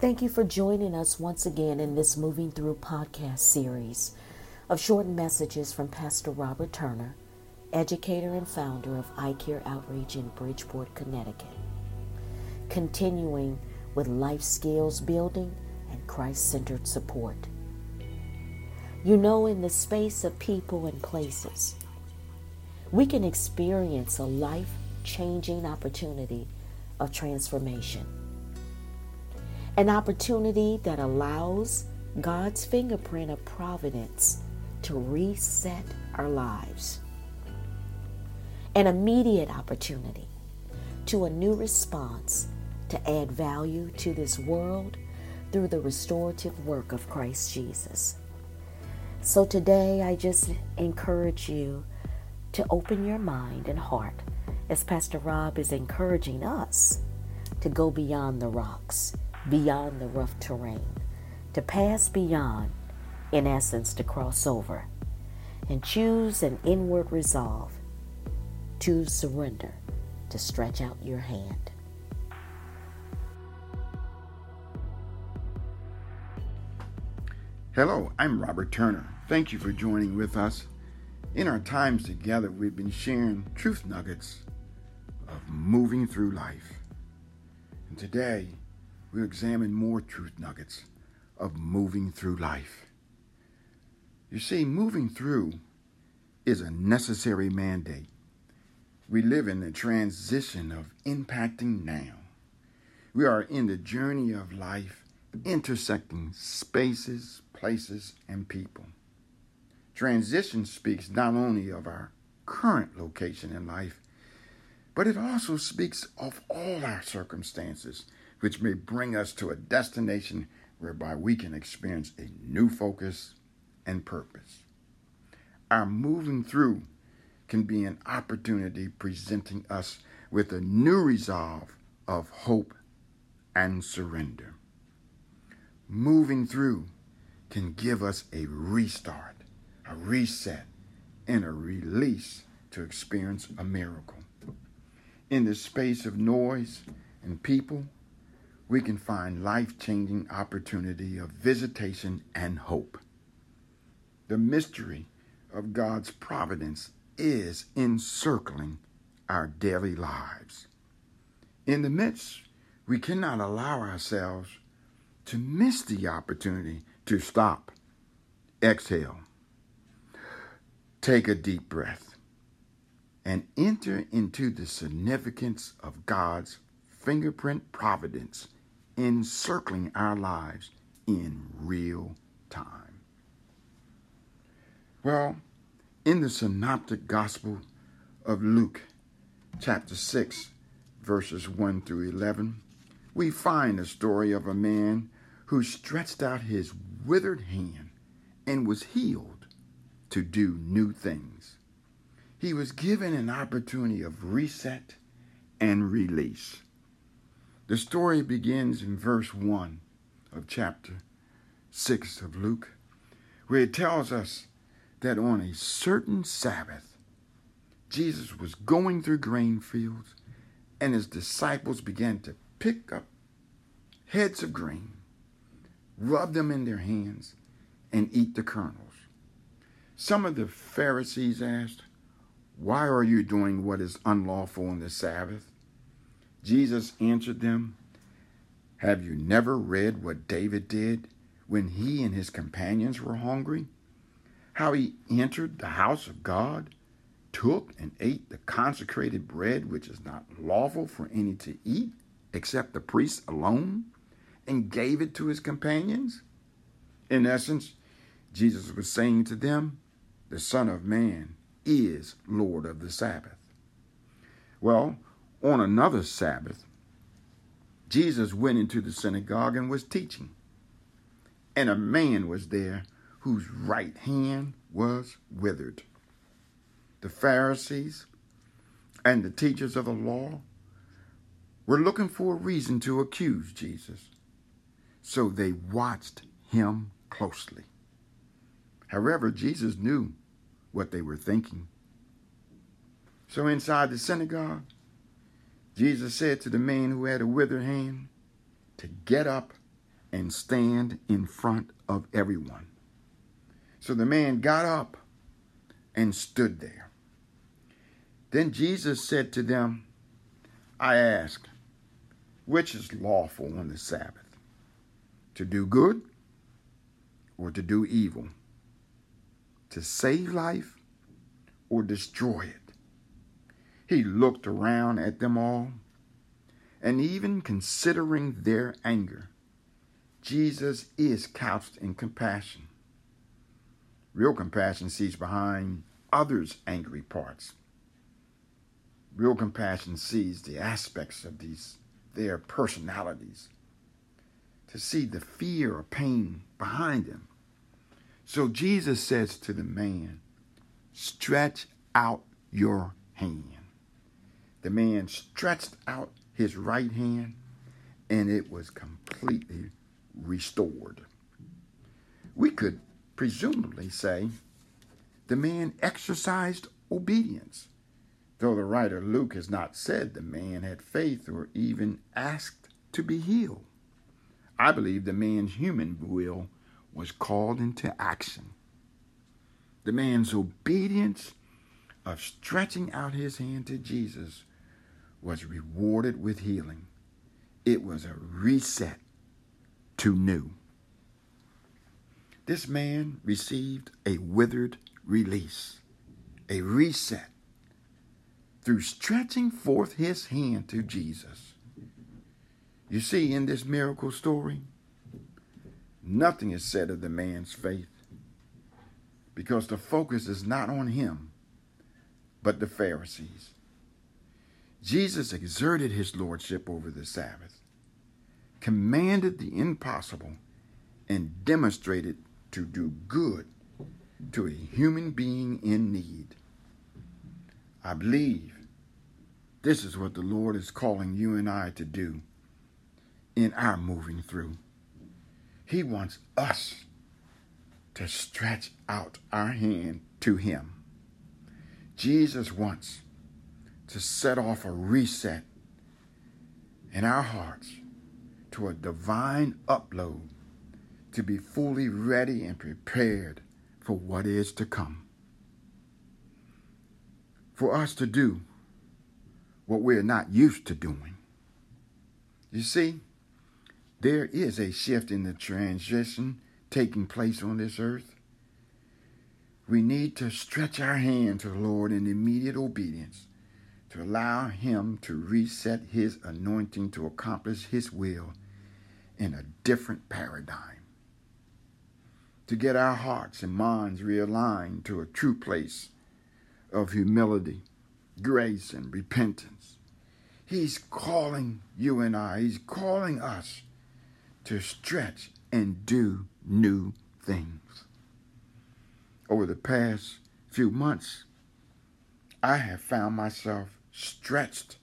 Thank you for joining us once again in this Moving Through podcast series of short messages from Pastor Robert Turner, educator and founder of iCare Outreach in Bridgeport, Connecticut, continuing with life skills building and Christ-centered support. You know, in the space of people and places, we can experience a life-changing opportunity of transformation. An opportunity that allows God's fingerprint of providence to reset our lives. An immediate opportunity to a new response to add value to this world through the restorative work of Christ Jesus. So today I just encourage you to open your mind and heart as Pastor Rob is encouraging us to go beyond the rocks, beyond the rough terrain, to pass beyond, in essence, to cross over, and choose an inward resolve to surrender, to stretch out your hand. Hello, I'm Robert Turner. Thank you for joining with us. In our times together, we've been sharing truth nuggets of moving through life. And today, we'll examine more truth nuggets of moving through life. You see, moving through is a necessary mandate. We live in the transition of impacting now. We are in the journey of life, intersecting spaces, places, and people. Transition speaks not only of our current location in life, but it also speaks of all our circumstances, which may bring us to a destination whereby we can experience a new focus and purpose. Our moving through can be an opportunity presenting us with a new resolve of hope and surrender. Moving through can give us a restart, a reset, and a release to experience a miracle. In the space of noise and people, we can find life-changing opportunity of visitation and hope. The mystery of God's providence is encircling our daily lives. In the midst, we cannot allow ourselves to miss the opportunity to stop, exhale, take a deep breath, and enter into the significance of God's fingerprint providence encircling our lives in real time. Well, in the Synoptic Gospel of Luke, chapter 6, verses 1 through 11, we find the story of a man who stretched out his withered hand and was healed to do new things. He was given an opportunity of reset and release. The story begins in verse 1 of chapter 6 of Luke, where it tells us that on a certain Sabbath, Jesus was going through grain fields, and his disciples began to pick up heads of grain, rub them in their hands, and eat the kernels. Some of the Pharisees asked, "Why are you doing what is unlawful on the Sabbath?" Jesus answered them, "Have you never read what David did when he and his companions were hungry? How he entered the house of God, took and ate the consecrated bread, which is not lawful for any to eat except the priests alone, and gave it to his companions?" In essence, Jesus was saying to them, the Son of Man is Lord of the Sabbath. Well, on another Sabbath, Jesus went into the synagogue and was teaching. And a man was there whose right hand was withered. The Pharisees and the teachers of the law were looking for a reason to accuse Jesus. So they watched him closely. However, Jesus knew what they were thinking. So inside the synagogue, Jesus said to the man who had a withered hand to get up and stand in front of everyone. So the man got up and stood there. Then Jesus said to them, I ask, which is lawful on the Sabbath, to do good or to do evil, to save life or destroy it? He looked around at them all, and even considering their anger, Jesus is couched in compassion. Real compassion sees behind others' angry parts. Real compassion sees the aspects of their personalities, to see the fear or pain behind them. So Jesus says to the man, stretch out your hand. The man stretched out his right hand, and it was completely restored. We could presumably say the man exercised obedience, though the writer Luke has not said the man had faith or even asked to be healed. I believe the man's human will was called into action. The man's obedience of stretching out his hand to Jesus was rewarded with healing. It was a reset to new. This man received a withered release, a reset through stretching forth his hand to Jesus. You see, in this miracle story, nothing is said of the man's faith, because the focus is not on him, but the Pharisees. Jesus exerted his lordship over the Sabbath, commanded the impossible, and demonstrated to do good to a human being in need. I believe this is what the Lord is calling you and I to do in our moving through. He wants us to stretch out our hand to him. Jesus wants to set off a reset in our hearts to a divine upload, to be fully ready and prepared for what is to come. For us to do what we're not used to doing. You see, there is a shift in the transition taking place on this earth. We need to stretch our hand to the Lord in immediate obedience, to allow him to reset his anointing to accomplish his will in a different paradigm, to get our hearts and minds realigned to a true place of humility, grace, and repentance. He's calling you and I, he's calling us to stretch and do new things. Over the past few months, I have found myself stretched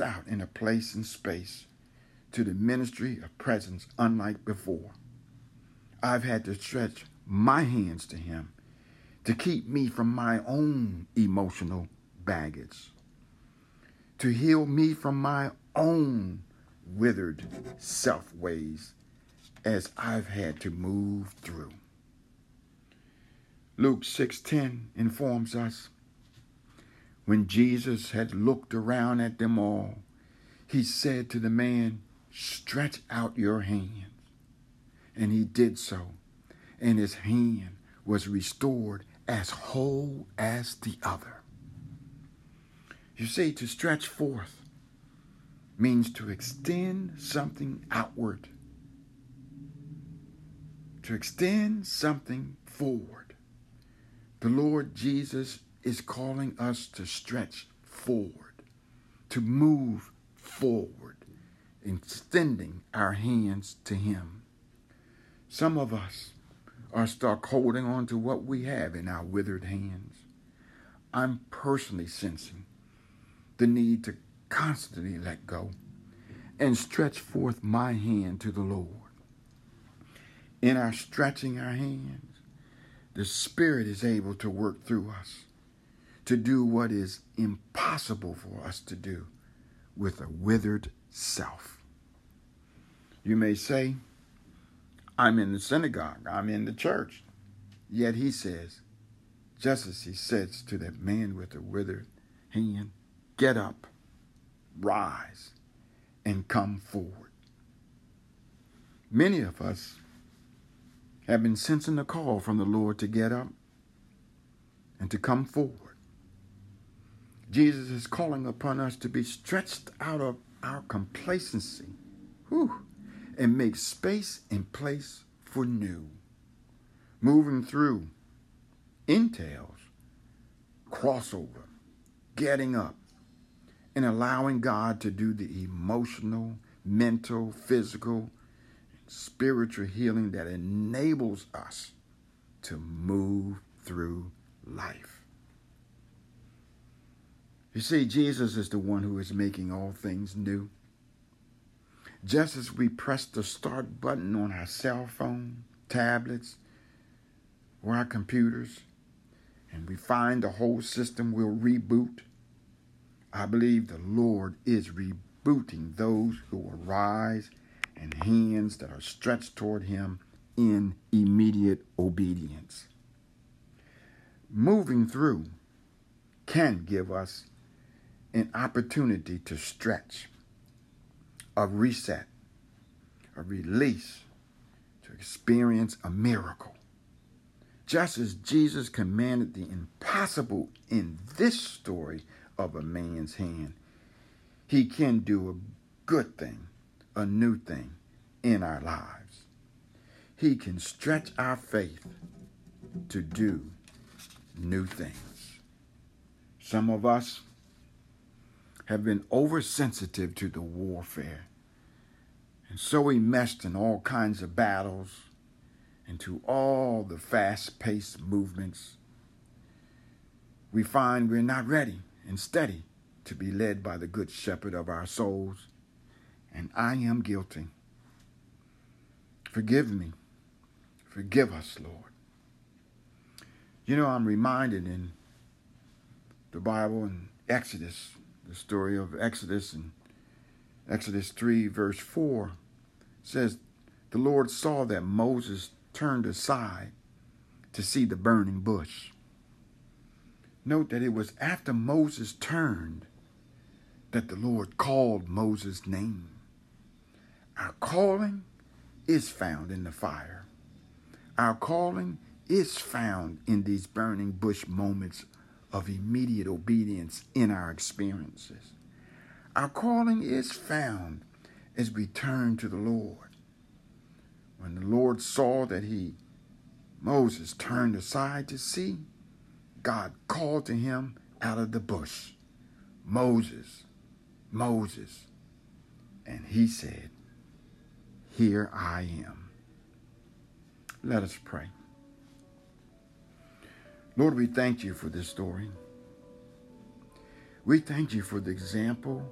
out in a place and space to the ministry of presence unlike before. I've had to stretch my hands to him to keep me from my own emotional baggage, to heal me from my own withered self ways as I've had to move through. Luke 6:10 informs us, when Jesus had looked around at them all, he said to the man, stretch out your hand. And he did so, and his hand was restored as whole as the other. You see, to stretch forth means to extend something outward, to extend something forward. The Lord Jesus is calling us to stretch forward, to move forward, extending our hands to him. Some of us are stuck holding on to what we have in our withered hands. I'm personally sensing the need to constantly let go and stretch forth my hand to the Lord. In our stretching our hands, the Spirit is able to work through us to do what is impossible for us to do with a withered self. You may say, I'm in the synagogue, I'm in the church. Yet he says, just as he says to that man with the withered hand, get up, rise, and come forward. Many of us have been sensing a call from the Lord to get up and to come forward. Jesus is calling upon us to be stretched out of our complacency, and make space and place for new. Moving through entails crossover, getting up, and allowing God to do the emotional, mental, physical, spiritual healing that enables us to move through life. You see, Jesus is the one who is making all things new. Just as we press the start button on our cell phone, tablets, or our computers, and we find the whole system will reboot, I believe the Lord is rebooting those who arise and hands that are stretched toward him in immediate obedience. Moving through can give us an opportunity to stretch, a reset, a release, to experience a miracle. Just as Jesus commanded the impossible in this story of a man's hand, he can do a good thing, a new thing in our lives. He can stretch our faith to do new things. Some of us have been oversensitive to the warfare, and so enmeshed in all kinds of battles and to all the fast-paced movements. We find we're not ready and steady to be led by the good shepherd of our souls, and I am guilty. Forgive me. Forgive us, Lord. You know, I'm reminded in the Bible in Exodus, the story of Exodus, and Exodus 3, verse 4 says, the Lord saw that Moses turned aside to see the burning bush. Note that it was after Moses turned that the Lord called Moses' name. Our calling is found in the fire. Our calling is found in these burning bush moments of immediate obedience in our experiences. Our calling is found as we turn to the Lord. When the Lord saw that Moses turned aside to see, God called to him out of the bush, Moses, Moses. And he said, here I am. Let us pray. Lord, we thank you for this story. We thank you for the example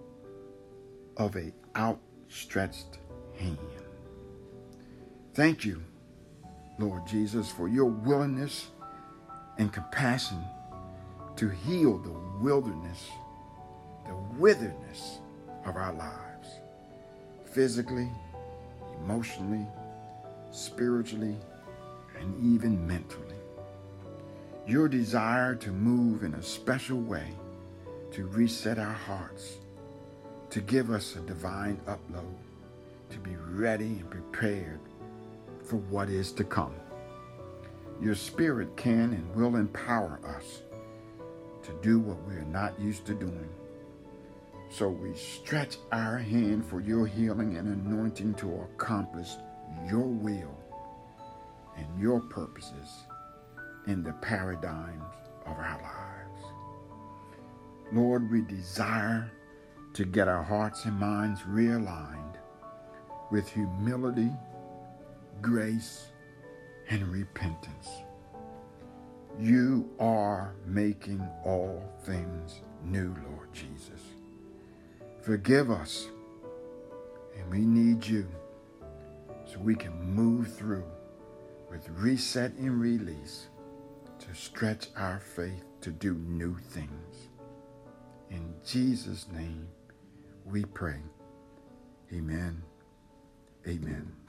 of an outstretched hand. Thank you, Lord Jesus, for your willingness and compassion to heal the wilderness, the witheredness of our lives, physically, emotionally, spiritually, and even mentally. Your desire to move in a special way, to reset our hearts, to give us a divine upload, to be ready and prepared for what is to come. Your spirit can and will empower us to do what we are not used to doing. So we stretch our hand for your healing and anointing to accomplish your will and your purposes in the paradigms of our lives. Lord, we desire to get our hearts and minds realigned with humility, grace, and repentance. You are making all things new, Lord Jesus. Forgive us, and we need you so we can move through with reset and release to stretch our faith to do new things. In Jesus' name we pray. Amen Amen.